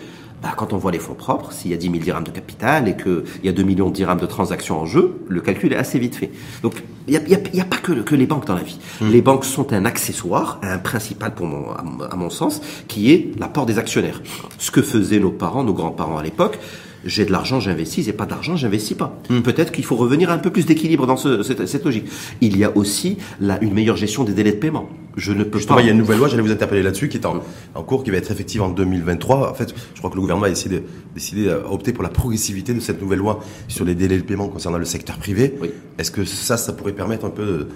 bah, quand on voit les fonds propres, s'il y a dix mille dirhams de capital et qu'il y a deux millions de dirhams de transactions en jeu, le calcul est assez vite fait. Donc, il n'y a, a, a pas que, que les banques dans la vie. Mmh. Les banques sont un accessoire, un principal pour mon, à, à mon sens, qui est l'apport des actionnaires. Ce que faisaient nos parents, nos grands-parents à l'époque, j'ai de l'argent, j'investis, j'ai pas d'argent, j'investis pas. Mmh. Peut-être qu'il faut revenir à un peu plus d'équilibre dans ce, cette, cette logique. Il y a aussi la, une meilleure gestion des délais de paiement. Je ne peux Justement, pas... il y a une nouvelle loi, j'allais vous interpeller là-dessus, qui est en, mmh. en cours, qui va être effective en deux mille vingt-trois. En fait, je crois que le gouvernement a décidé, décidé à opter pour la progressivité de cette nouvelle loi sur les délais de paiement concernant le secteur privé. Oui. Est-ce que ça, ça pourrait permettre un peu de,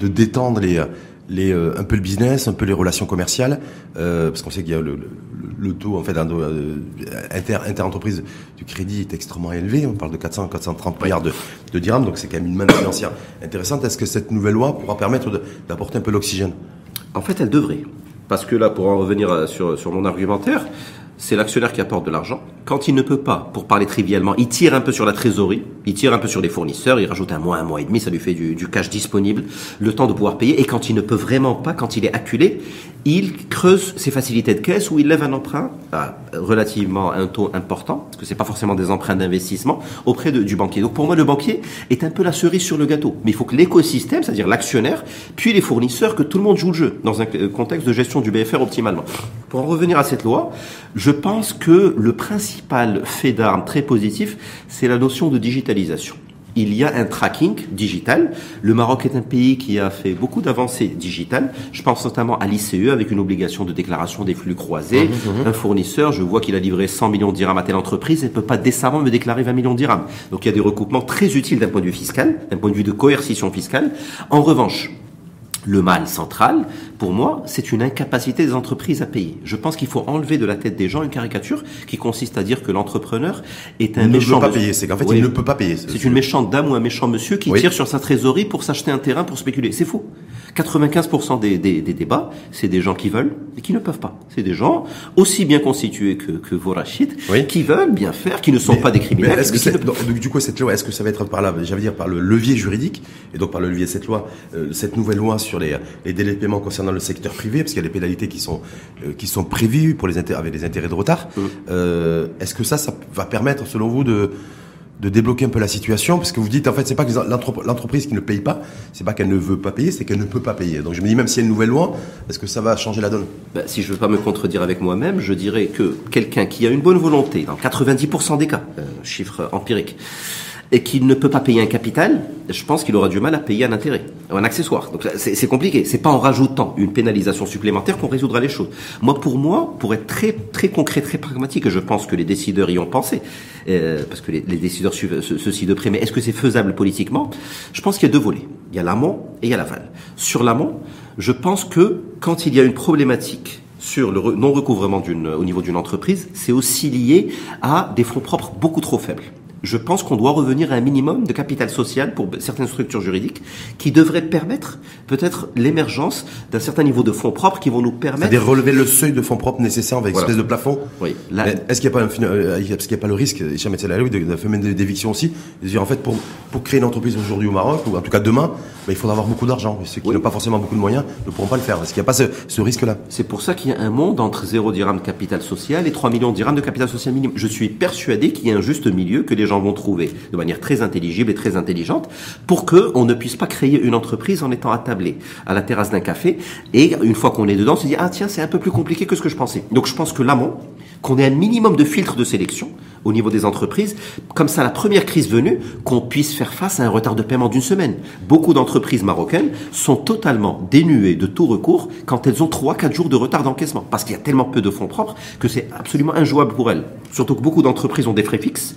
de détendre les... Les, euh, un peu le business, un peu les relations commerciales, euh, parce qu'on sait qu'il y a le, le, le taux en fait euh, inter inter-entreprise du crédit est extrêmement élevé. On parle de quatre cents à quatre cent trente milliards de, de dirhams, donc c'est quand même une manne financière intéressante. Est-ce que cette nouvelle loi pourra permettre de, d'apporter un peu l'oxygène? En fait, elle devrait, parce que là, pour en revenir sur, sur mon argumentaire, c'est l'actionnaire qui apporte de l'argent. Quand il ne peut pas, pour parler trivialement, il tire un peu sur la trésorerie, il tire un peu sur les fournisseurs, il rajoute un mois, un mois et demi, ça lui fait du, du cash disponible, le temps de pouvoir payer. Et quand il ne peut vraiment pas, quand il est acculé, il creuse ses facilités de caisse ou il lève un emprunt à relativement un taux important, parce que c'est pas forcément des emprunts d'investissement, auprès de, du banquier. Donc pour moi, le banquier est un peu la cerise sur le gâteau. Mais il faut que l'écosystème, c'est-à-dire l'actionnaire, puis les fournisseurs, que tout le monde joue le jeu dans un contexte de gestion du B F R optimalement. Pour en revenir à cette loi, je pense que le principal fait d'armes très positif, c'est la notion de digitalisation. Il y a un tracking digital. Le Maroc est un pays qui a fait beaucoup d'avancées digitales. Je pense notamment à l'I C E avec une obligation de déclaration des flux croisés. Mmh, mmh. Un fournisseur, je vois qu'il a livré cent millions de dirhams à telle entreprise et ne peut pas décemment me déclarer vingt millions de dirhams. Donc il y a des recoupements très utiles d'un point de vue fiscal, d'un point de vue de coercition fiscale. En revanche, le mal central, pour moi, c'est une incapacité des entreprises à payer. Je pense qu'il faut enlever de la tête des gens une caricature qui consiste à dire que l'entrepreneur est un il méchant... Il ne peut pas payer, c'est qu'en fait, oui. il ne peut pas payer. C'est une méchante dame ou un méchant monsieur qui oui. tire sur sa trésorerie pour s'acheter un terrain pour spéculer. C'est faux. quatre-vingt-quinze pour cent des, des, des débats, c'est des gens qui veulent et qui ne peuvent pas. C'est des gens aussi bien constitués que, que vos Rachid, oui. qui veulent bien faire, qui ne sont mais, pas des criminels. Est-ce que c'est, donc, du coup, cette loi, est-ce que ça va être par là, j'allais dire, par le levier juridique, et donc par le levier de cette loi, euh, cette nouvelle loi sur les, les délais de paiement concernant le secteur privé, parce qu'il y a des pénalités qui sont, euh, qui sont prévues pour les intér- avec des intérêts de retard. Mmh. Euh, est-ce que ça, ça va permettre, selon vous, de... de débloquer un peu la situation, parce que vous dites en fait c'est pas que l'entrepre- l'entreprise qui ne paye pas, c'est pas qu'elle ne veut pas payer, c'est qu'elle ne peut pas payer. Donc je me dis, même s'il y a une nouvelle loi, est-ce que ça va changer la donne? Ben, si je veux pas me contredire avec moi-même, je dirais que quelqu'un qui a une bonne volonté, dans quatre-vingt-dix pour cent des cas, euh, chiffre empirique, et qu'il ne peut pas payer un capital, je pense qu'il aura du mal à payer un intérêt, un accessoire. Donc c'est, c'est compliqué. C'est pas en rajoutant une pénalisation supplémentaire qu'on résoudra les choses. Moi, pour moi, pour être très très concret, très pragmatique, et je pense que les décideurs y ont pensé, euh, parce que les, les décideurs suivent ce, ceci de près. Mais est-ce que c'est faisable politiquement? Je pense qu'il y a deux volets. Il y a l'amont et il y a l'aval. Sur l'amont, je pense que quand il y a une problématique sur le non-recouvrement d'une, au niveau d'une entreprise, c'est aussi lié à des fonds propres beaucoup trop faibles. Je pense qu'on doit revenir à un minimum de capital social pour certaines structures juridiques qui devraient permettre peut-être l'émergence d'un certain niveau de fonds propres qui vont nous permettre... C'est-à-dire relever le seuil de fonds propres nécessaire avec une voilà. espèce de plafond. Oui. Là, est-ce qu'il n'y a, a pas le risque, Hicham Bensaid Alaoui, d'un phénomène d'éviction aussi? C'est-à-dire en fait pour, pour créer une entreprise aujourd'hui au Maroc, ou en tout cas demain, ben, il faudra avoir beaucoup d'argent. Et ceux qui oui. n'ont pas forcément beaucoup de moyens ne pourront pas le faire. Est-ce qu'il n'y a pas ce, ce risque-là? C'est pour ça qu'il y a un monde entre zéro dirham de capital social et trois millions de dirhams de capital social minimum. Je suis persuadé qu'il y a un juste milieu que les gens vont trouver de manière très intelligible et très intelligente pour que on ne puisse pas créer une entreprise en étant attablé à la terrasse d'un café et une fois qu'on est dedans on se dit ah tiens c'est un peu plus compliqué que ce que je pensais. Donc je pense que l'amont, qu'on ait un minimum de filtres de sélection au niveau des entreprises, comme ça la première crise venue, qu'on puisse faire face à un retard de paiement d'une semaine. Beaucoup d'entreprises marocaines sont totalement dénuées de tout recours quand elles ont trois à quatre jours de retard d'encaissement, parce qu'il y a tellement peu de fonds propres que c'est absolument injouable pour elles. Surtout que beaucoup d'entreprises ont des frais fixes,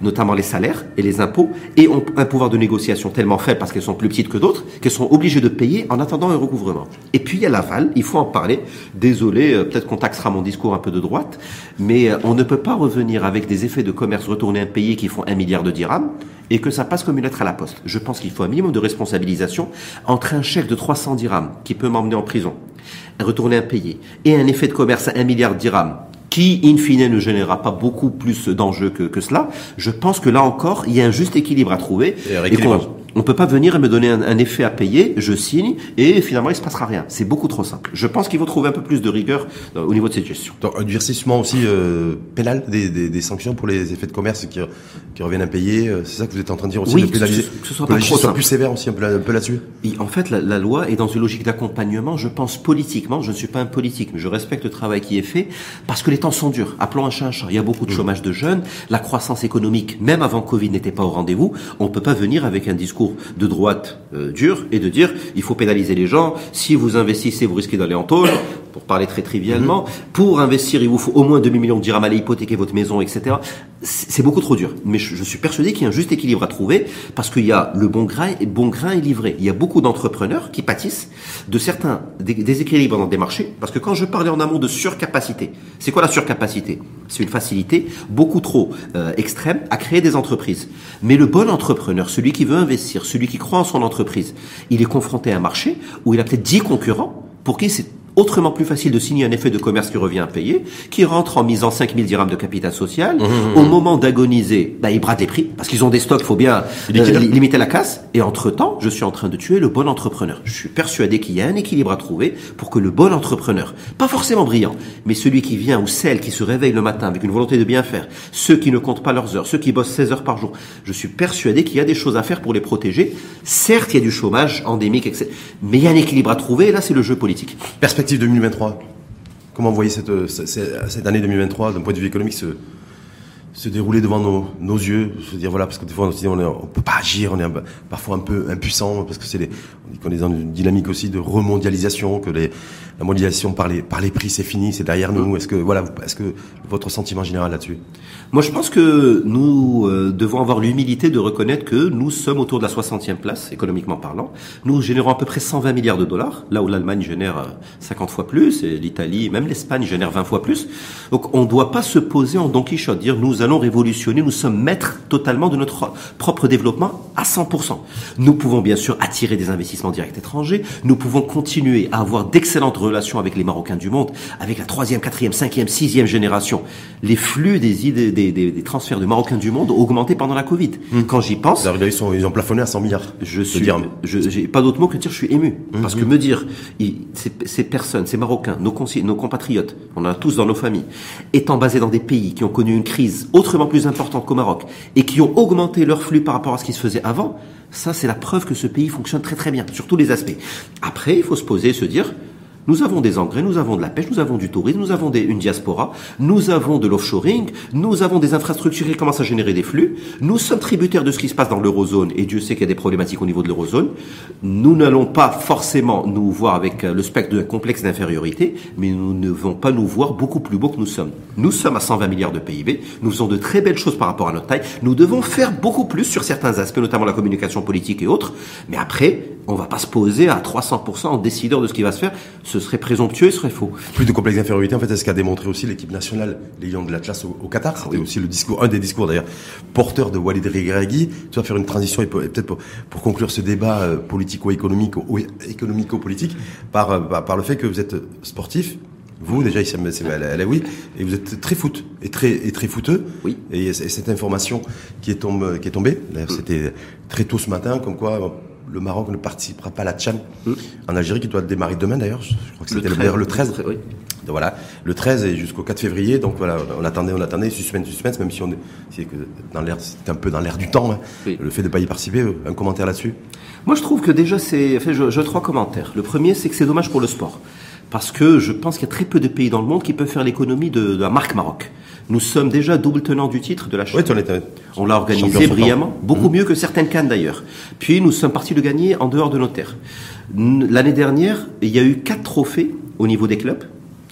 notamment les salaires et les impôts, et ont un pouvoir de négociation tellement faible parce qu'elles sont plus petites que d'autres, qu'elles sont obligées de payer en attendant un recouvrement. Et puis il y a l'aval, il faut en parler. Désolé, peut-être qu'on taxera mon discours un peu de droite, mais on ne peut pas revenir avec des effets de commerce retournés impayés qui font un milliard de dirhams et que ça passe comme une lettre à la poste. Je pense qu'il faut un minimum de responsabilisation entre un chèque de trois cents dirhams qui peut m'emmener en prison, retourné impayé, et un effet de commerce à un milliard de dirhams qui, in fine, ne générera pas beaucoup plus d'enjeux que, que cela. Je pense que là encore, il y a un juste équilibre à trouver. Et, et qu'on ne peut pas venir et me donner un, un effet à payer, je signe, et finalement, il ne se passera rien. C'est beaucoup trop simple. Je pense qu'il faut trouver un peu plus de rigueur dans, au niveau de cette gestion. Donc, un durcissement aussi euh, pénal des, des, des sanctions pour les effets de commerce qui, qui reviennent impayés. C'est ça que vous êtes en train de dire aussi? Oui, de que, la, que, ce, que ce soit que pas trop simple. Plus sévère aussi, un peu, un peu là-dessus. Et en fait, la, la loi est dans une logique d'accompagnement, je pense politiquement. Je ne suis pas un politique, mais je respecte le travail qui est fait, parce que les temps sont durs. Appelons un chat un chat. Il y a beaucoup de chômage de jeunes. La croissance économique, même avant Covid, n'était pas au rendez-vous. On ne peut pas venir avec un discours de droite euh, dur et de dire il faut pénaliser les gens. Si vous investissez, vous risquez d'aller en taule. Pour parler très trivialement, mm-hmm. pour investir, il vous faut au moins demi-million de dirhams, aller hypothéquer votre maison, et cetera. C'est beaucoup trop dur. Mais je, je suis persuadé qu'il y a un juste équilibre à trouver, parce qu'il y a le bon grain et bon grain est livré. Il y a beaucoup d'entrepreneurs qui pâtissent de certains déséquilibres dans des marchés, parce que quand je parlais en amont de surcapacité, c'est quoi la surcapacité? C'est une facilité beaucoup trop euh, extrême à créer des entreprises. Mais le bon entrepreneur, celui qui veut investir, celui qui croit en son entreprise, il est confronté à un marché où il a peut-être dix concurrents pour qui c'est autrement plus facile de signer un effet de commerce qui revient à payer, qui rentre en misant cinq mille dirhams de capital social. Mmh, au mmh. moment d'agoniser, bah, ils bradent les prix, parce qu'ils ont des stocks, il faut bien euh, limiter la casse. Et entre-temps, je suis en train de tuer le bon entrepreneur. Je suis persuadé qu'il y a un équilibre à trouver pour que le bon entrepreneur, pas forcément brillant, mais celui qui vient ou celle qui se réveille le matin avec une volonté de bien faire, ceux qui ne comptent pas leurs heures, ceux qui bossent seize heures par jour, je suis persuadé qu'il y a des choses à faire pour les protéger. Certes, il y a du chômage endémique, et cetera, mais il y a un équilibre à trouver, et là, c'est le jeu politique. Perspective deux mille vingt-trois. Comment vous voyez cette, cette, cette année deux mille vingt-trois, d'un point de vue économique, se, se dérouler devant nos, nos yeux, se dire, voilà, parce que des fois, on se dit, on ne peut pas agir, on est un, parfois un peu impuissant, parce que c'est les, on dit qu'on est dans une dynamique aussi de remondialisation, que les, la mondialisation par les, par les prix, c'est fini, c'est derrière nous. Est-ce que, voilà, est-ce que votre sentiment général là-dessus? Moi, je pense que nous euh, devons avoir l'humilité de reconnaître que nous sommes autour de la soixantième place, économiquement parlant. Nous générons à peu près cent vingt milliards de dollars, là où l'Allemagne génère cinquante fois plus, et l'Italie, même l'Espagne génère vingt fois plus. Donc, on ne doit pas se poser en Don Quichotte, dire nous allons révolutionner, nous sommes maîtres totalement de notre propre développement à cent pour cent. Nous pouvons bien sûr attirer des investissements directs étrangers, nous pouvons continuer à avoir d'excellentes relations avec les Marocains du monde, avec la troisième, quatrième, cinquième, sixième génération. Les flux des idées, Des, des, des transferts de Marocains du monde augmentés pendant la Covid. Mmh. Quand j'y pense... Alors, ils, sont, ils ont plafonné à cent milliards. Je suis... Je, j'ai pas d'autre mot que de dire je suis ému. Mmh. Parce que me dire, il, ces, ces personnes, ces Marocains, nos, conci, nos compatriotes, on en a tous dans nos familles, étant basés dans des pays qui ont connu une crise autrement plus importante qu'au Maroc et qui ont augmenté leur flux par rapport à ce qui se faisait avant, ça c'est la preuve que ce pays fonctionne très très bien, sur tous les aspects. Après, il faut se poser et se dire... Nous avons des engrais, nous avons de la pêche, nous avons du tourisme, nous avons des, une diaspora, nous avons de l'offshoring, nous avons des infrastructures qui commencent à générer des flux, nous sommes tributaires de ce qui se passe dans l'eurozone, et Dieu sait qu'il y a des problématiques au niveau de l'eurozone. Nous n'allons pas forcément nous voir avec le spectre d'un complexe d'infériorité, mais nous ne devons pas nous voir beaucoup plus beaux que nous sommes. Nous sommes à cent vingt milliards de P I B, nous faisons de très belles choses par rapport à notre taille, nous devons faire beaucoup plus sur certains aspects, notamment la communication politique et autres, mais après, on va pas se poser à trois cents pour cent en décideur de ce qui va se faire. Ce serait présomptueux et ce serait faux. Plus de complexe d'infériorité, en fait, c'est ce qu'a démontré aussi l'équipe nationale, les Lions de l'Atlas au, au Qatar. C'était oui. aussi le discours, un des discours d'ailleurs, porteur de Walid Regragui. Tu vas faire une transition et peut-être pour, pour conclure ce débat euh, politico-économique, ou, économico-politique, par, euh, par, par le fait que vous êtes sportif. Vous, déjà, Hicham Bensaid Alaoui, et vous êtes très foot, et très, et très footeux. Oui. Et, et cette information qui est, tombe, qui est tombée, là, c'était très tôt ce matin, comme quoi, bon, le Maroc ne participera pas à la CHAN mmh. en Algérie, qui doit démarrer demain d'ailleurs, je crois que c'était le, le treize. Le treize, oui. Donc, voilà, le treize et jusqu'au quatre février, donc voilà, on attendait, on attendait, suspense, suspense, même si on c'est que dans l'air, c'est un peu dans l'air du temps, hein, oui. le fait de ne pas y participer, un commentaire là-dessus? Moi je trouve que déjà c'est, enfin, je, je trois commentaires. Le premier, c'est que c'est dommage pour le sport, parce que je pense qu'il y a très peu de pays dans le monde qui peuvent faire l'économie de, de la marque Maroc. Nous sommes déjà double tenant du titre de la CHAN. Oui, on l'a organisé brillamment, beaucoup mmh. mieux que certaines CAN d'ailleurs. Puis nous sommes partis de gagner en dehors de nos terres. L'année dernière, il y a eu quatre trophées au niveau des clubs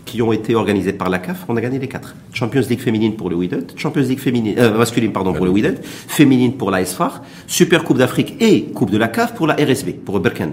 qui ont été organisés par la CAF. On a gagné les quatre. Champions League féminine pour le Wydad, Champions League féminine, euh, masculine pardon pour le Wydad, féminine pour la S F A R, Super Coupe d'Afrique et Coupe de la CAF pour la R S B, pour Berkane.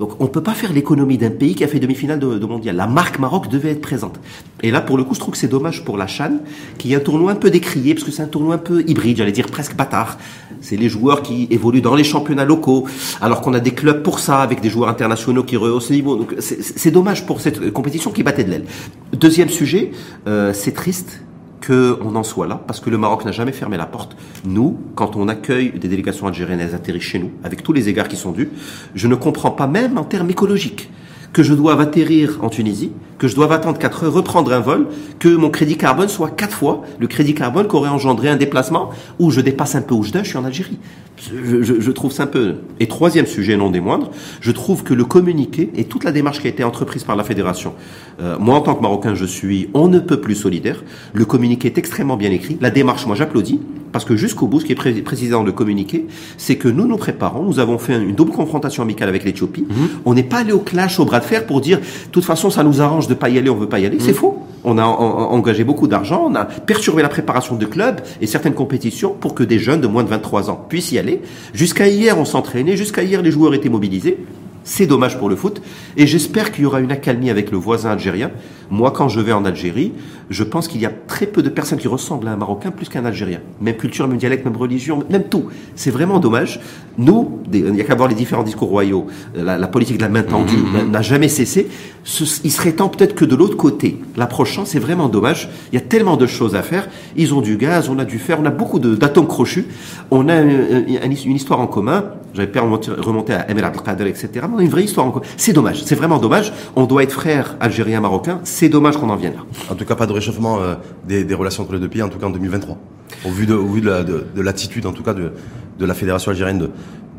Donc on ne peut pas faire l'économie d'un pays qui a fait demi-finale de, de mondial. La marque Maroc devait être présente. Et là, pour le coup, je trouve que c'est dommage pour la CHAN, qui est un tournoi un peu décrié, parce que c'est un tournoi un peu hybride, j'allais dire presque bâtard. C'est les joueurs qui évoluent dans les championnats locaux, alors qu'on a des clubs pour ça, avec des joueurs internationaux qui rehaussent le niveau. Donc c'est, c'est dommage pour cette compétition qui battait de l'aile. Deuxième sujet, euh, c'est triste qu'on en soit là, parce que le Maroc n'a jamais fermé la porte. Nous, quand on accueille des délégations algériennes, elles atterrissent chez nous, avec tous les égards qui sont dus. Je ne comprends pas, même en termes écologiques, que je doive atterrir en Tunisie, que je doive attendre quatre heures, reprendre un vol, que mon crédit carbone soit quatre fois le crédit carbone qu'aurait engendré un déplacement où je dépasse un peu Oujda, je suis en Algérie. Je, je, je trouve ça un peu... Et troisième sujet, non des moindres, je trouve que le communiqué et toute la démarche qui a été entreprise par la fédération, euh, moi en tant que Marocain je suis on ne peut plus solidaire, le communiqué est extrêmement bien écrit, la démarche moi j'applaudis, parce que jusqu'au bout, ce qui est pré- précisé dans le communiqué, c'est que nous nous préparons, nous avons fait une double confrontation amicale avec l'Éthiopie, mmh. on n'est pas allé au clash, au bras de fer pour dire, de toute façon ça nous arrange de pas y aller, on veut pas y aller, mmh. c'est faux. On a en- engagé beaucoup d'argent, on a perturbé la préparation de clubs et certaines compétitions pour que des jeunes de moins de vingt-trois ans puissent y aller. Jusqu'à hier on s'entraînait, jusqu'à hier les joueurs étaient mobilisés. C'est dommage pour le foot et j'espère qu'il y aura une accalmie avec le voisin algérien. Moi, quand je vais en Algérie, je pense qu'il y a très peu de personnes qui ressemblent à un Marocain plus qu'à un Algérien. Même culture, même dialecte, même religion, même tout. C'est vraiment dommage. Nous, il n'y a qu'à voir les différents discours royaux. La, la politique de la main tendue mmh. n'a jamais cessé. Ce, il serait temps peut-être que de l'autre côté, l'approchant, c'est vraiment dommage. Il y a tellement de choses à faire. Ils ont du gaz, on a du fer, on a beaucoup d'atomes crochus. On a une, une histoire en commun. J'avais pas remonté à Emel Abdelkader, et cetera. Mais on a une vraie histoire en commun. C'est dommage. C'est vraiment dommage. On doit être frères algériens, marocains. C'est dommage qu'on en vienne là. En tout cas, pas de réchauffement euh, des, des relations entre les deux pays, en tout cas en deux mille vingt-trois. Au vu de, au vu de, la, de, de l'attitude, en tout cas, de, de la Fédération algérienne de,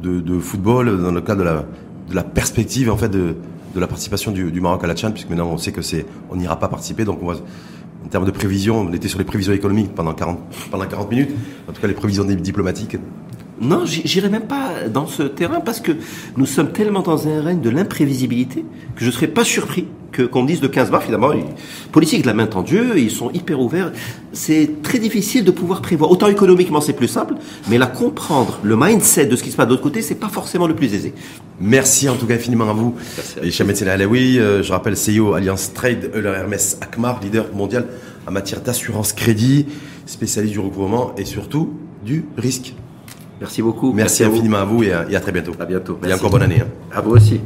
de, de football, dans le cadre de la, de la perspective, en fait, de, de la participation du, du Maroc à la CHAN, puisque maintenant on sait que c'est, on n'ira pas participer. Donc, on va, en termes de prévisions, on était sur les prévisions économiques pendant quarante, pendant quarante minutes. En tout cas, les prévisions diplomatiques. Non, j'irai même pas dans ce terrain parce que nous sommes tellement dans un règne de l'imprévisibilité que je serais pas surpris que, qu'on me dise de quinze mars, finalement, ils, politique de la main tendue, ils sont hyper ouverts. C'est très difficile de pouvoir prévoir. Autant économiquement, c'est plus simple, mais la comprendre, le mindset de ce qui se passe de l'autre côté, c'est pas forcément le plus aisé. Merci en tout cas infiniment à vous. Hicham Bensaid Alaoui, je rappelle C E O Allianz Trade, Heuler Hermes Acmar, leader mondial en matière d'assurance crédit, spécialiste du recouvrement et surtout du risque. Merci beaucoup. Merci, Merci infiniment à vous, à vous et, à, et à très bientôt. À bientôt. Merci. Et encore bonne année. À vous aussi.